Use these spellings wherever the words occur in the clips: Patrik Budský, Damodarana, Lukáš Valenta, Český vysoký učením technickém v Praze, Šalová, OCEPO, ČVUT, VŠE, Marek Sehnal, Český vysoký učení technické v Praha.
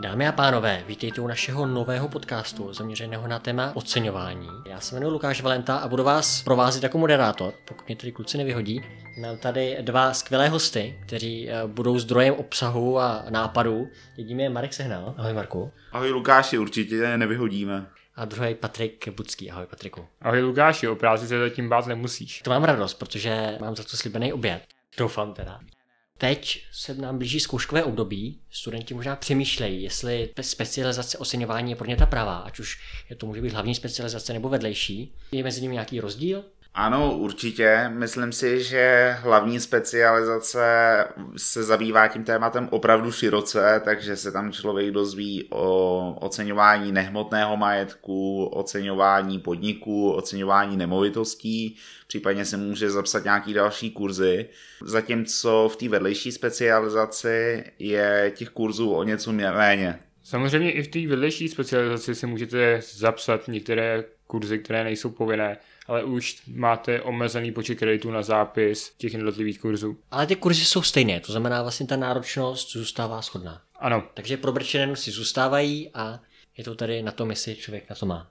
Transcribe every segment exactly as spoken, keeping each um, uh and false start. Dámy a pánové, vítejte u našeho nového podcastu zaměřeného na téma oceňování. Já se jmenuji Lukáš Valenta a budu vás provázet jako moderátor, pokud mě tady kluci nevyhodí. Mám tady dva skvělé hosty, kteří budou zdrojem obsahu a nápadů. Jedním je Marek Sehnal. Ahoj Marku. Ahoj Lukáši, určitě nevyhodíme. A druhý Patrik Budský. Ahoj Patriku. Ahoj Lukáši, o práci se zatím bát nemusíš. To mám radost, protože mám za to slíbený oběd. Doufám teda. Teď se nám blíží zkouškové období, studenti možná přemýšlejí, jestli specializace oceňování je pro ně ta pravá, ať už je to může být hlavní specializace nebo vedlejší. Je mezi nimi nějaký rozdíl? Ano, určitě. Myslím si, že hlavní specializace se zabývá tím tématem opravdu široce, takže se tam člověk dozví o oceňování nehmotného majetku, oceňování podniků, oceňování nemovitostí, případně se může zapsat nějaký další kurzy. Zatímco v té vedlejší specializaci je těch kurzů o něco méně. Samozřejmě i v té vedlejší specializaci si můžete zapsat některé kurzy, které nejsou povinné, ale už máte omezený počet kreditů na zápis těch jednotlivých kurzů. Ale ty kurzy jsou stejné, to znamená vlastně ta náročnost zůstává shodná. Ano. Takže probrčenosti zůstávají a je to tady na tom, jestli člověk na to má.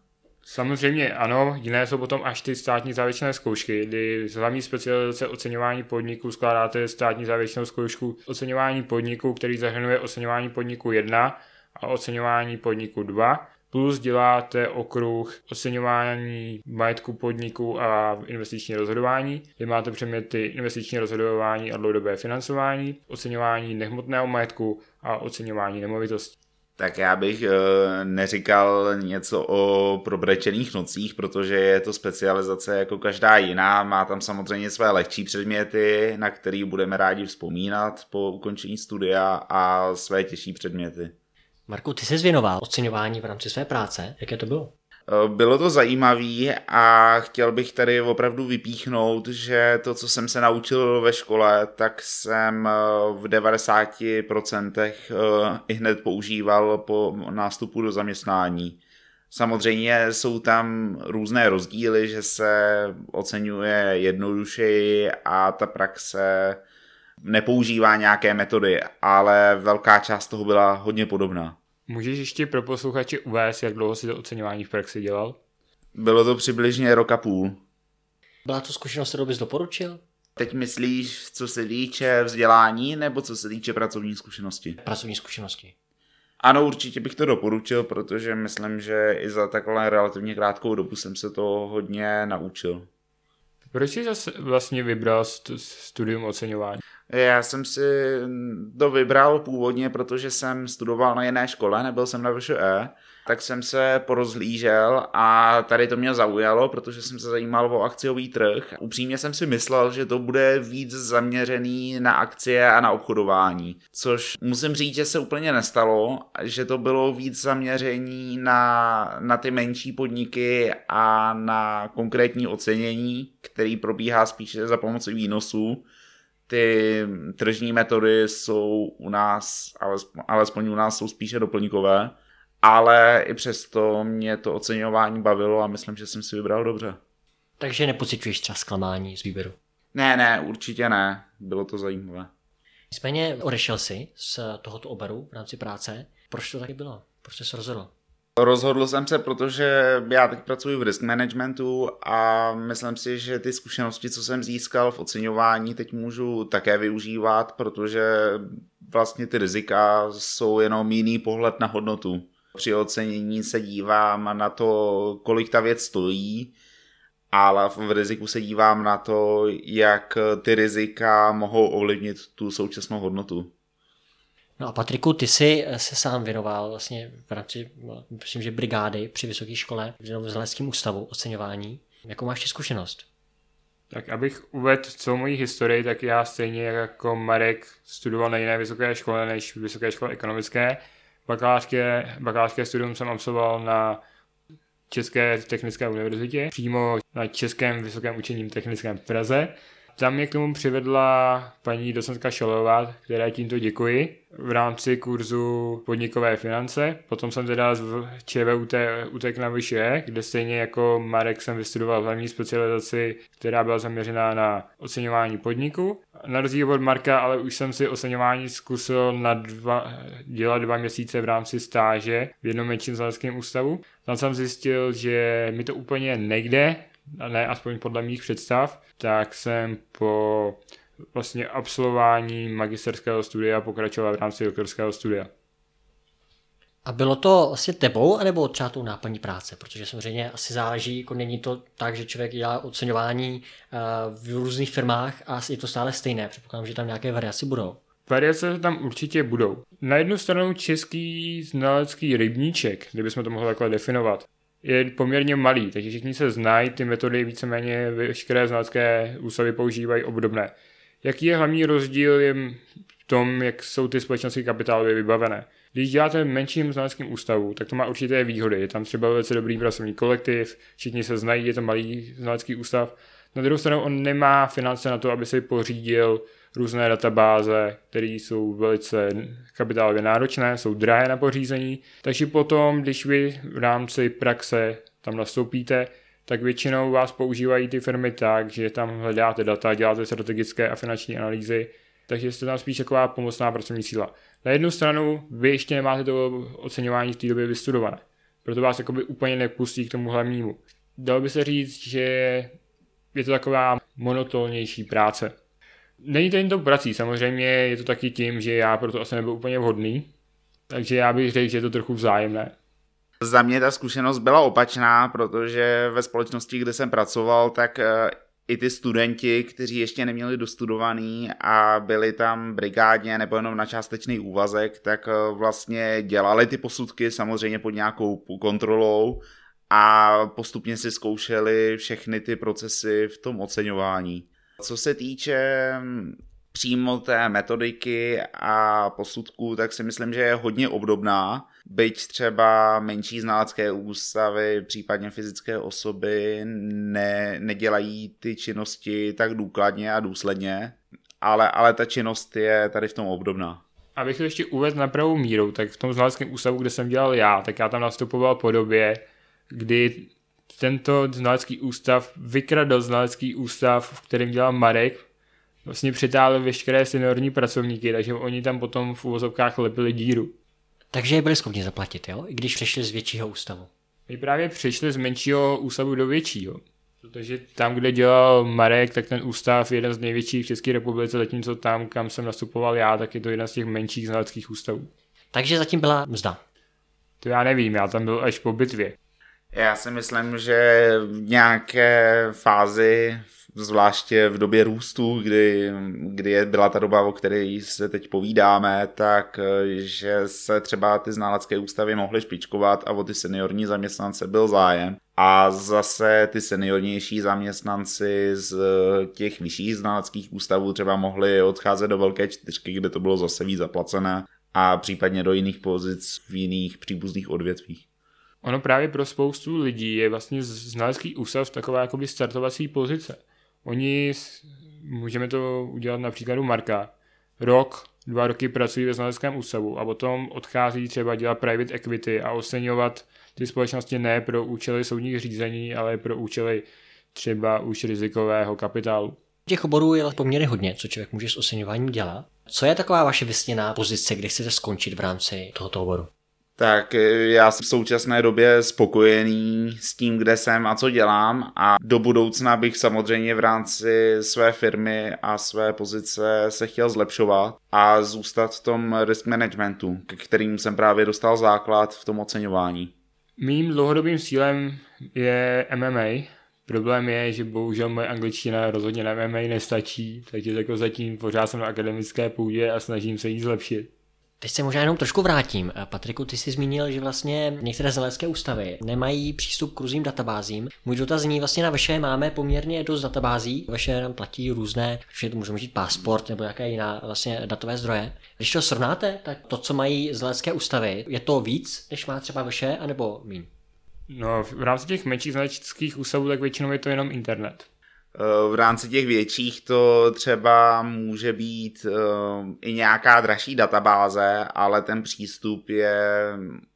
Samozřejmě ano, jiné jsou potom až ty státní závěrečné zkoušky, kdy z hlavní specializace oceňování podniků skládáte státní závěrečnou zkoušku oceňování podniků, který zahrnuje oceňování podniku jedna a oceňování podniku dva. Plus děláte okruh oceňování majetku podniku a investiční rozhodování, kde máte předměty investiční rozhodování a dlouhodobé financování, oceňování nehmotného majetku a oceňování nemovitostí. Tak já bych e, neříkal něco o probrečených nocích, protože je to specializace jako každá jiná. Má tam samozřejmě své lehčí předměty, na které budeme rádi vzpomínat po ukončení studia, a své těžší předměty. Marku, ty jsi věnoval oceňování v rámci své práce. Jaké to bylo? Bylo to zajímavé a chtěl bych tady opravdu vypíchnout, že to, co jsem se naučil ve škole, tak jsem v devadesát procent i hned používal po nástupu do zaměstnání. Samozřejmě jsou tam různé rozdíly, že se oceňuje jednodušeji a ta praxe nepoužívá nějaké metody, ale velká část toho byla hodně podobná. Můžeš ještě pro posluchače uvést, jak dlouho si to oceňování v praxi dělal? Bylo to přibližně rok a půl. Byla to zkušenost, kterou bys doporučil? Teď myslíš, co se týče vzdělání nebo co se týče pracovní zkušenosti? Pracovní zkušenosti. Ano, určitě bych to doporučil, protože myslím, že i za takhle relativně krátkou dobu jsem se to hodně naučil. Proč jsi zase vlastně vybral studium oceňování? Já jsem si to vybral původně, protože jsem studoval na jiné škole, nebyl jsem na V Š E, tak jsem se porozhlížel a tady to mě zaujalo, protože jsem se zajímal o akciový trh. Upřímně jsem si myslel, že to bude víc zaměřený na akcie a na obchodování, což musím říct, že se úplně nestalo, že to bylo víc zaměření na, na ty menší podniky a na konkrétní ocenění, který probíhá spíše za pomocí výnosů. Ty tržní metody jsou u nás, alespoň, alespoň u nás jsou spíše doplňkové, ale i přesto mě to oceňování bavilo a myslím, že jsem si vybral dobře. Takže nepociťuješ třeba zklamání z výběru? Ne, ne, určitě ne. Bylo to zajímavé. Nicméně odešel jsi z tohoto oboru v rámci práce. Proč to taky bylo? Proč jsi se rozhodl? Rozhodl jsem se, protože já teď pracuji v risk managementu a myslím si, že ty zkušenosti, co jsem získal v oceňování, teď můžu také využívat, protože vlastně ty rizika jsou jenom jiný pohled na hodnotu. Při ocenění se dívám na to, kolik ta věc stojí, ale v riziku se dívám na to, jak ty rizika mohou ovlivnit tu současnou hodnotu. No a Patriku, ty jsi se sám věnoval vlastně v rámci, myslím, že brigády při vysoké škole v Znaleckém ústavu oceňování. Jakou máš ty zkušenost? Tak abych uvedl celou moji historii, tak já stejně jako Marek studoval na jiné vysoké škole než vysoké škole ekonomické. Bakalářské, bakalářské studium jsem absolvoval na České technické univerzitě, přímo na Českém vysokém učením technickém v Praze. Tam mě k tomu přivedla paní docentka Šalová, které tímto děkuji, v rámci kurzu podnikové finance. Potom jsem teda z ČVUT utekl na VŠE, kde stejně jako Marek jsem vystudoval hlavní specializaci, která byla zaměřená na oceňování podniku. Na rozdíl od Marka, ale už jsem si oceňování zkusil na dva, dělat dva měsíce v rámci stáže v jednom menším znaleckém ústavu. Tam jsem zjistil, že mi to úplně nejde, ne aspoň podle mých představ, tak jsem po vlastně absolvování magisterského studia pokračoval v rámci doktorského studia. A bylo to vlastně tebou, anebo třeba tou náplní práce? Protože samozřejmě asi záleží, jako není to tak, že člověk dělá oceňování v různých firmách a je to stále stejné. Předpokládám, že tam nějaké variace budou. Variace tam určitě budou. Na jednu stranu český znalecký rybníček, kdybychom to mohli takhle definovat, je poměrně malý, takže všichni se znají, ty metody víceméně veškeré znalecké ústavy používají obdobné. Jaký je hlavní rozdíl je v tom, jak jsou ty společnosti kapitálově vybavené. Když děláte v menším znaleckém ústavu, tak to má určité výhody. Je tam třeba velice dobrý pracovní kolektiv, všichni se znají, je to malý znalecký ústav. Na druhou stranu on nemá finance na to, aby si pořídil různé databáze, které jsou velice kapitálově náročné, jsou drahé na pořízení. Takže potom, když vy v rámci praxe tam nastoupíte, tak většinou vás používají ty firmy tak, že tam hledáte data, děláte strategické a finanční analýzy, takže jste tam spíš taková pomocná pracovní síla. Na jednu stranu vy ještě nemáte to oceňování v té době vystudované, proto vás jakoby úplně nepustí k tomu hlavnímu. Dalo by se říct, že je to taková monotónnější práce. Není to jen tou prací, samozřejmě je to taky tím, že já proto asi nebyl úplně vhodný, takže já bych řekl, že je to trochu vzájemné. Za mě ta zkušenost byla opačná, protože ve společnosti, kde jsem pracoval, tak i ty studenti, kteří ještě neměli dostudovaný a byli tam brigádně nebo jenom na částečný úvazek, tak vlastně dělali ty posudky samozřejmě pod nějakou kontrolou a postupně si zkoušeli všechny ty procesy v tom oceňování. Co se týče přímo té metodiky a posudků, tak si myslím, že je hodně obdobná. Byť třeba menší znalecké ústavy, případně fyzické osoby ne, nedělají ty činnosti tak důkladně a důsledně, ale, ale ta činnost je tady v tom obdobná. Abych to ještě uvedl na pravou míru, tak v tom znaleckém ústavu, kde jsem dělal já, tak já tam nastupoval po době, kdy tento znalecký ústav vykradl znalecký ústav, v kterém dělal Marek, vlastně přitáhl veškeré seniorní pracovníky, takže oni tam potom v uvozovkách lepili díru. Takže je byli schopni zaplatit, jo? I když přešli z většího ústavu. My právě přešli z menšího ústavu do většího. Protože tam, kde dělal Marek, tak ten ústav je jeden z největších v České republice, zatímco tam, kam jsem nastupoval já, tak je to jeden z těch menších znaleckých ústavů. Takže zatím byla mzda. To já nevím, já tam byl až po bitvě. Já si myslím, že v nějaké fázi, zvláště v době růstu, kdy, kdy byla ta doba, o které se teď povídáme, tak že se třeba ty znalecké ústavy mohly špičkovat a o ty seniorní zaměstnance byl zájem. A zase ty seniornější zaměstnanci z těch vyšších znaleckých ústavů třeba mohli odcházet do velké čtyřky, kde to bylo zase víc zaplacené a případně do jiných pozic v jiných příbuzných odvětvích. Ono právě pro spoustu lidí je vlastně znalecký ústav taková jakoby startovací pozice. Oni, můžeme to udělat na příkladu Marka, rok, dva roky pracují ve znaleckém ústavu a potom odchází třeba dělat private equity a oceňovat ty společnosti ne pro účely soudních řízení, ale pro účely třeba už rizikového kapitálu. Těch oborů je poměrně hodně, co člověk může s oceňováním dělat. Co je taková vaše vysněná pozice, kde chcete skončit v rámci tohoto oboru? Tak já jsem v současné době spokojený s tím, kde jsem a co dělám a do budoucna bych samozřejmě v rámci své firmy a své pozice se chtěl zlepšovat a zůstat v tom risk managementu, k kterým jsem právě dostal základ v tom oceňování. Mým dlouhodobým cílem je M M A. Problém je, že bohužel moje angličtina rozhodně na M M A nestačí, takže jako zatím pořád jsem na akademické půdě a snažím se jí zlepšit. Teď se možná jenom trošku vrátím. Patriku, ty jsi zmínil, že vlastně některé znalecké ústavy nemají přístup k různým databázím. Můj dotaz zní, vlastně na VŠE máme poměrně dost databází. VŠE nám platí různé, že to můžeme říct pasport nebo nějaké jiné vlastně datové zdroje. Když to srovnáte, tak to, co mají znalecké ústavy, je to víc, než má třeba VŠE, anebo míň? No, v rámci těch menších znaleckých ústavů tak většinou je to jenom internet. V rámci těch větších to třeba může být i nějaká dražší databáze, ale ten přístup je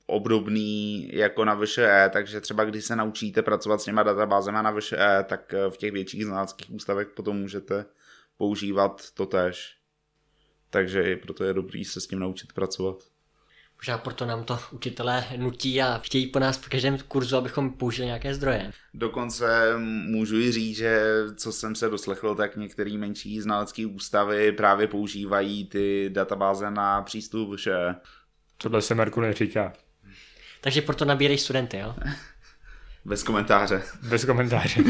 obdobný jako na V Š E, takže třeba když se naučíte pracovat s těma databázema na V Š E, tak v těch větších znaleckých ústavech potom můžete používat to též. Takže i proto je dobrý se s tím naučit pracovat. Možná proto nám to učitelé nutí a chtějí po nás v každém kurzu, abychom použili nějaké zdroje. Dokonce můžu i říct, že co jsem se doslechl, tak některé menší znalecké ústavy právě používají ty databáze na přístup, že... Tohle se Marku neříká. Takže proto nabírej studenty, jo? Bez komentáře. Bez komentáře.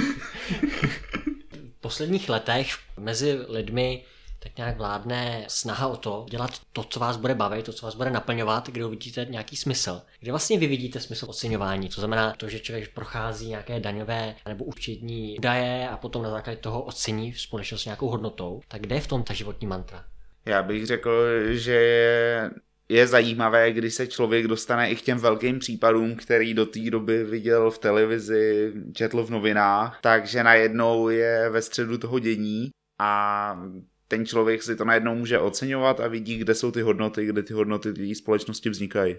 V posledních letech mezi lidmi tak nějak vládne snaha o to dělat to, co vás bude bavit, to, co vás bude naplňovat, kde uvidíte nějaký smysl. Kde vlastně vy vidíte smysl oceňování, to znamená to, že člověk prochází nějaké daňové nebo účetní údaje a potom na základě toho ocení společnost nějakou hodnotou, tak kde je v tom ta životní mantra? Já bych řekl, že je... Je zajímavé, když se člověk dostane i k těm velkým případům, který do té doby viděl v televizi, četl v novinách, takže najednou je ve středu toho dění a ten člověk si to najednou může oceňovat a vidí, kde jsou ty hodnoty, kde ty hodnoty té společnosti vznikají.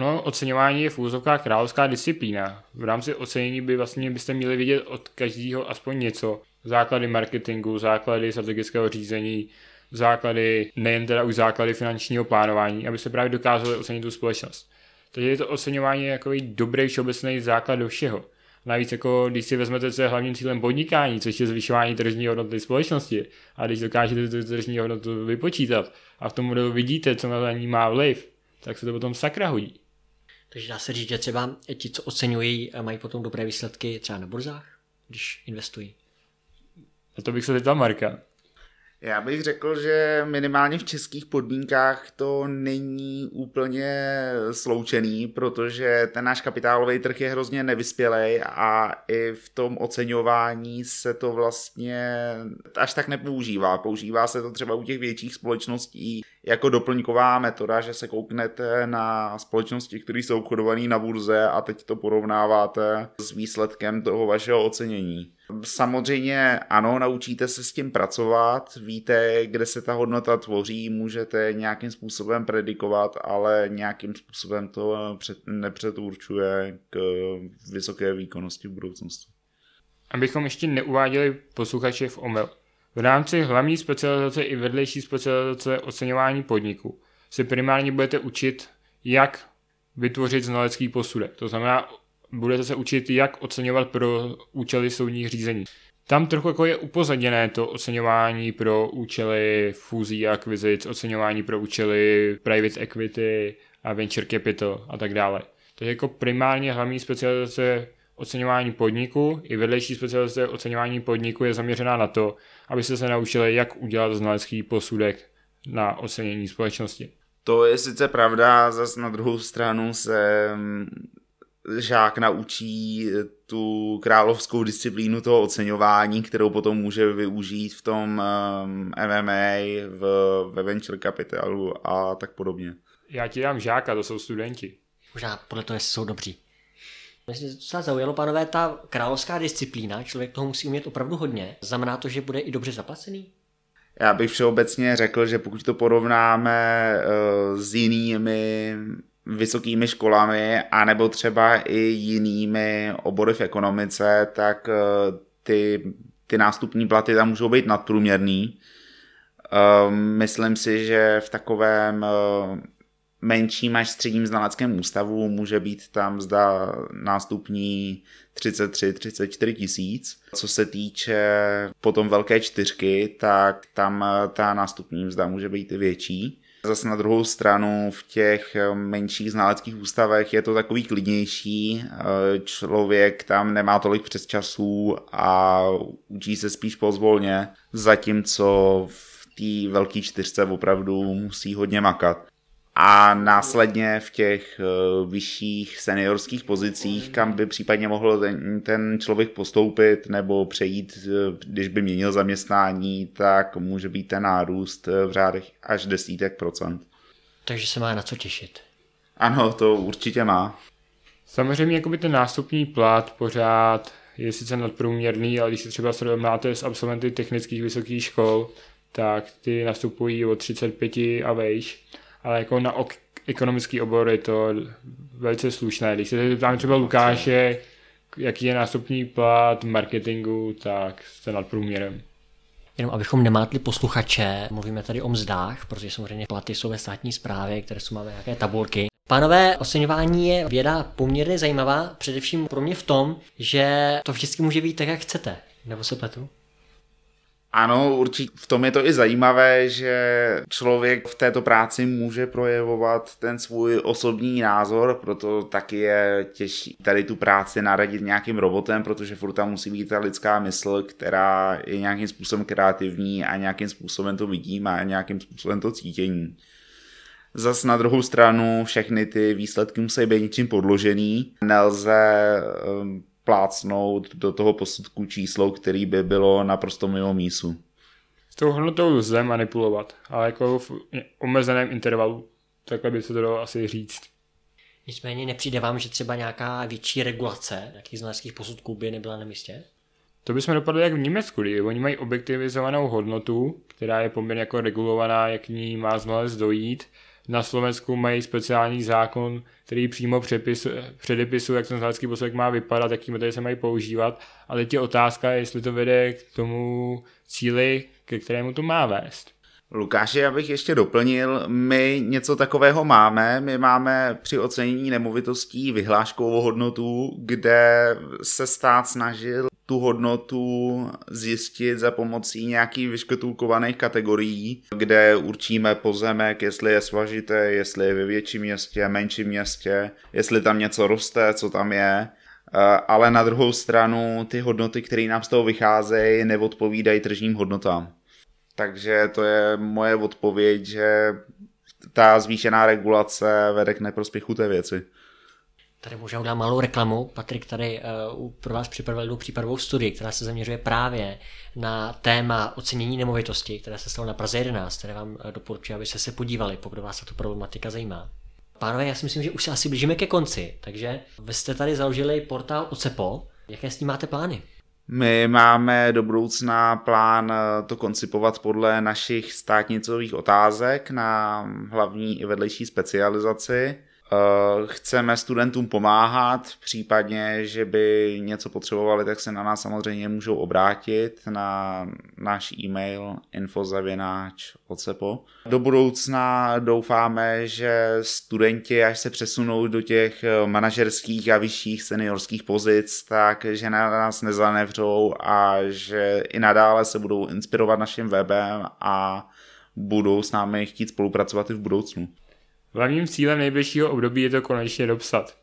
No, oceňování je v úzovkách královská disciplína. V rámci ocenění by vlastně byste měli vidět od každého aspoň něco. Základy marketingu, základy strategického řízení, základy, nejen teda už základy finančního plánování, aby se právě dokázali ocenit tu společnost. Takže to oceňování je takový dobrý všeobecný základ do všeho. Navíc jako, když si vezmete, co je hlavním cílem podnikání, což je zvyšování tržní hodnoty společnosti, a když dokážete tu tržní hodnotu vypočítat a v tom modelu vidíte, co na ní má vliv, tak se to potom sakra hodí. Takže dá se říct, že třeba ti, co oceňují, mají potom dobré výsledky třeba na burzách, když investují. A to bych se zeptal Marka. Já bych řekl, že minimálně v českých podmínkách to není úplně sloučený, protože ten náš kapitálový trh je hrozně nevyspělej a i v tom oceňování se to vlastně až tak nepoužívá. Používá se to třeba u těch větších společností jako doplňková metoda, že se kouknete na společnosti, které jsou obchodované na burze a teď to porovnáváte s výsledkem toho vašeho ocenění. Samozřejmě ano, naučíte se s tím pracovat, víte, kde se ta hodnota tvoří, můžete nějakým způsobem predikovat, ale nějakým způsobem to před, nepředurčuje k vysoké výkonnosti v budoucnosti. Abychom ještě neuváděli posluchače v omyl. V rámci hlavní specializace i vedlejší specializace oceňování podniku si primárně budete učit, jak vytvořit znalecký posudek. To znamená, budete se učit, jak oceňovat pro účely soudních řízení. Tam trochu jako je upozaděné to oceňování pro účely fúzí a akvizic, oceňování pro účely private equity a venture capital a tak dále. Takže jako primárně hlavní specializace oceňování podniku i vedlejší specializace oceňování podniku je zaměřená na to, abyste se naučili, jak udělat znalecký posudek na ocenění společnosti. To je sice pravda, zas na druhou stranu se... žák naučí tu královskou disciplínu toho oceňování, kterou potom může využít v tom M M A, v, ve venture kapitalu a tak podobně. Já ti dám žáka, to jsou studenti. Možná podle toho, jestli jsou dobří. Mě se zaujalo, pánové, ta královská disciplína, člověk toho musí umět opravdu hodně. Znamená to, že bude i dobře zaplacený? Já bych všeobecně řekl, že pokud to porovnáme uh, s jinými vysokými školami a nebo třeba i jinými obory v ekonomice, tak ty, ty nástupní platy tam můžou být nadprůměrný. Myslím si, že v takovém menším až středním znaleckém ústavu může být tam zda nástupní třicet tři až třicet čtyři tisíc. Co se týče potom velké čtyřky, tak tam ta nástupní mzda může být i větší. Zase na druhou stranu v těch menších znaleckých ústavech je to takový klidnější, člověk tam nemá tolik přesčasů a učí se spíš pozvolně, zatímco v té velké čtyřce opravdu musí hodně makat. A následně v těch vyšších seniorských pozicích, kam by případně mohl ten, ten člověk postoupit nebo přejít, když by měnil zaměstnání, tak může být ten nárůst v řádech až desítek procent. Takže se má na co těšit. Ano, to určitě má. Samozřejmě jakoby ten nástupní plat pořád je sice nadprůměrný, ale když se třeba srovnáte s absolventy technických vysokých škol, tak ty nastupují od třicet pět a vejš, ale jako na ok- ekonomický obor je to velice slušné. Když se zeptáme třeba Lukáše, jaký je nástupní plat marketingu, tak jste nad průměrem. Jenom abychom nemátli posluchače, mluvíme tady o mzdách, protože samozřejmě platy jsou ve státní správě, které jsou máme nějaké tabulky. Pánové, oceňování je věda poměrně zajímavá, především pro mě v tom, že to vždycky může být tak, jak chcete. Nebo se pletu? Ano, určitě. V tom je to i zajímavé, že člověk v této práci může projevovat ten svůj osobní názor, proto taky je těžší tady tu práci nahradit nějakým robotem, protože furt tam musí být ta lidská mysl, která je nějakým způsobem kreativní a nějakým způsobem to vidím a nějakým způsobem to cítění. Zas na druhou stranu všechny ty výsledky musí být něčím podložený. Nelze Um, plácnout do toho posudku číslo, který by bylo naprosto mimo mísu. S tou hodnotou lze manipulovat, ale jako v omezeném intervalu, takhle by se to dalo asi říct. Nicméně nepřijde vám, že třeba nějaká větší regulace nějakých znaleckých posudků by nebyla na místě? To bychom dopadli jak v Německu, kdy oni mají objektivizovanou hodnotu, která je poměrně jako regulovaná, jak k ní má znalec dojít. Na Slovensku mají speciální zákon, který přímo předepisuje, jak ten znalecký posudek má vypadat, jaký metody se mají používat, ale teď je otázka, jestli to vede k tomu cíli, ke kterému to má vést. Lukáši, já bych ještě doplnil, my něco takového máme, my máme při ocenění nemovitostí vyhláškovou hodnotu, kde se stát snažil tu hodnotu zjistit za pomocí nějakých vyškatulkovaných kategorií, kde určíme pozemek, jestli je svažité, jestli je ve větším městě, menším městě, jestli tam něco roste, co tam je. Ale na druhou stranu ty hodnoty, které nám z toho vycházejí, neodpovídají tržním hodnotám. Takže to je moje odpověď, že ta zvýšená regulace vede k neprospěchu té věci. Tady možná udělám malou reklamu. Patrik tady uh, pro vás připravil jednu případovou studii, která se zaměřuje právě na téma ocenění nemovitosti, které se stalo na Praze jedenáct, které vám doporučuji, abyste se podívali, pokud vás tato problematika zajímá. Pánové, já si myslím, že už se asi blížíme ke konci, takže vy jste tady založili portál O C E P O. Jaké s tím máte plány? My máme do budoucna plán to koncipovat podle našich státnicových otázek na hlavní i vedlejší specializaci. Chceme studentům pomáhat, případně, že by něco potřebovali, tak se na nás samozřejmě můžou obrátit na náš e-mail info zavináč o c e p o. Do budoucna doufáme, že studenti, až se přesunou do těch manažerských a vyšších seniorských pozic, tak že na nás nezanevřou a že i nadále se budou inspirovat naším webem a budou s námi chtít spolupracovat i v budoucnu. Hlavním cílem nejbližšího období je to konečně dopsat.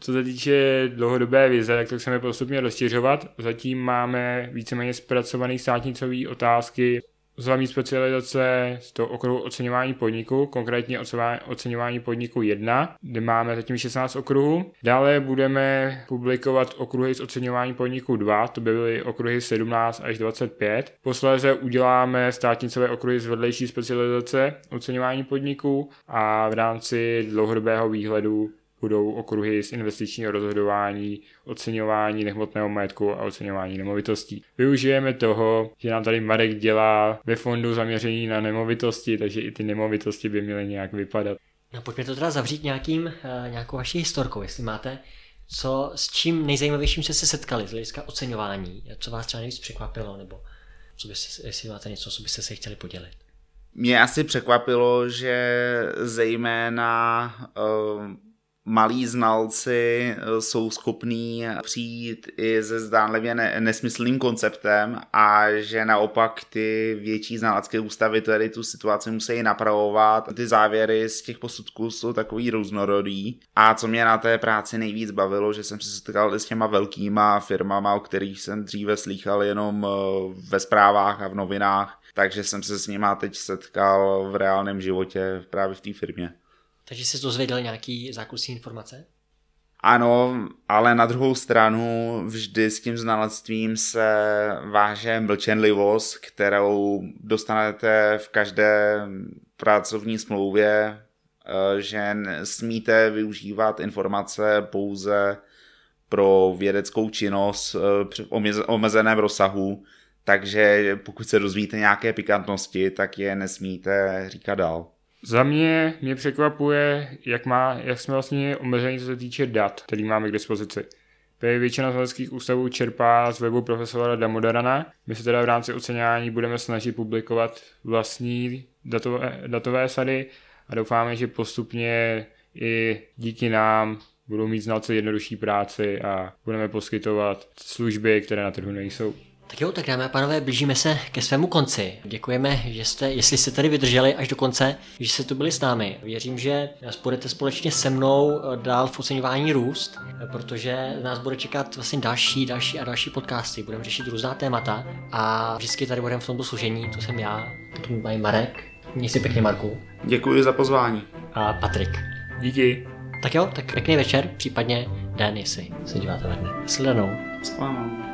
Co se týče dlouhodobé vize, tak to chceme postupně rozšiřovat. Zatím máme víceméně zpracované státnicové otázky z hlavní specializace z toho okruhu oceňování podniku, konkrétně oceňování podniku jedna, kde máme zatím šestnáct okruhů. Dále budeme publikovat okruhy z oceňování podniku dva, to by byly okruhy sedmnáct až dvacet pět. Posléze uděláme státnicové okruhy z vedlejší specializace oceňování podniku a v rámci dlouhodobého výhledu budou okruhy z investičního rozhodování, oceňování nehmotného majetku a oceňování nemovitostí. Využijeme toho, že nám tady Marek dělá ve fondu zaměření na nemovitosti, takže i ty nemovitosti by měly nějak vypadat. No pojďme to teda zavřít nějakým, nějakou vaší historkou, jestli máte. Co s čím nejzajímavějším jste se setkali z hlediska oceňování? Co vás třeba nejvíc překvapilo? Nebo co byste, jestli máte něco, co byste se chtěli podělit? Mě asi překvapilo, že zejména Um... malí znalci jsou schopní přijít i se zdánlivě ne- nesmyslným konceptem a že naopak ty větší znalecké ústavy tady tu situaci musí napravovat. Ty závěry z těch posudků jsou takový různorodý. A co mě na té práci nejvíc bavilo, že jsem se setkal i s těma velkýma firmama, o kterých jsem dříve slýchal jenom ve zprávách a v novinách. Takže jsem se s nima teď setkal v reálném životě právě v té firmě. Takže jsi dozvěděl nějaký zákulisní informace? Ano, ale na druhou stranu vždy s tím znalectvím se váže mlčenlivost, kterou dostanete v každé pracovní smlouvě, že smíte využívat informace pouze pro vědeckou činnost v omezeném rozsahu, takže pokud se dozvíte nějaké pikantnosti, tak je nesmíte říkat dál. Za mě mě překvapuje, jak, má, jak jsme vlastně omezení, co se týče dat, který máme k dispozici. Tady většina znaleckých ústavů čerpá z webu profesora Damodarana. My se teda v rámci oceňování budeme snažit publikovat vlastní datové, datové sady a doufáme, že postupně i díky nám budou mít znalci jednodušší práci a budeme poskytovat služby, které na trhu nejsou. Tak jo, tak dámy a pánové, blížíme se ke svému konci. Děkujeme, že jste, jestli jste tady vydrželi až do konce, že jste tu byli s námi. Věřím, že nás budete společně se mnou dál v oceňování růst, protože nás bude čekat vlastně další, další a další podcasty. Budeme řešit různá témata a vždycky tady budeme v tomto složení, to jsem já, potom mají Marek. Měj si pěkně, Marku. Děkuji za pozvání. A Patrik. Díky. Tak jo, tak pěkný večer, případně den, jestli se díváte na dne. Sledanou.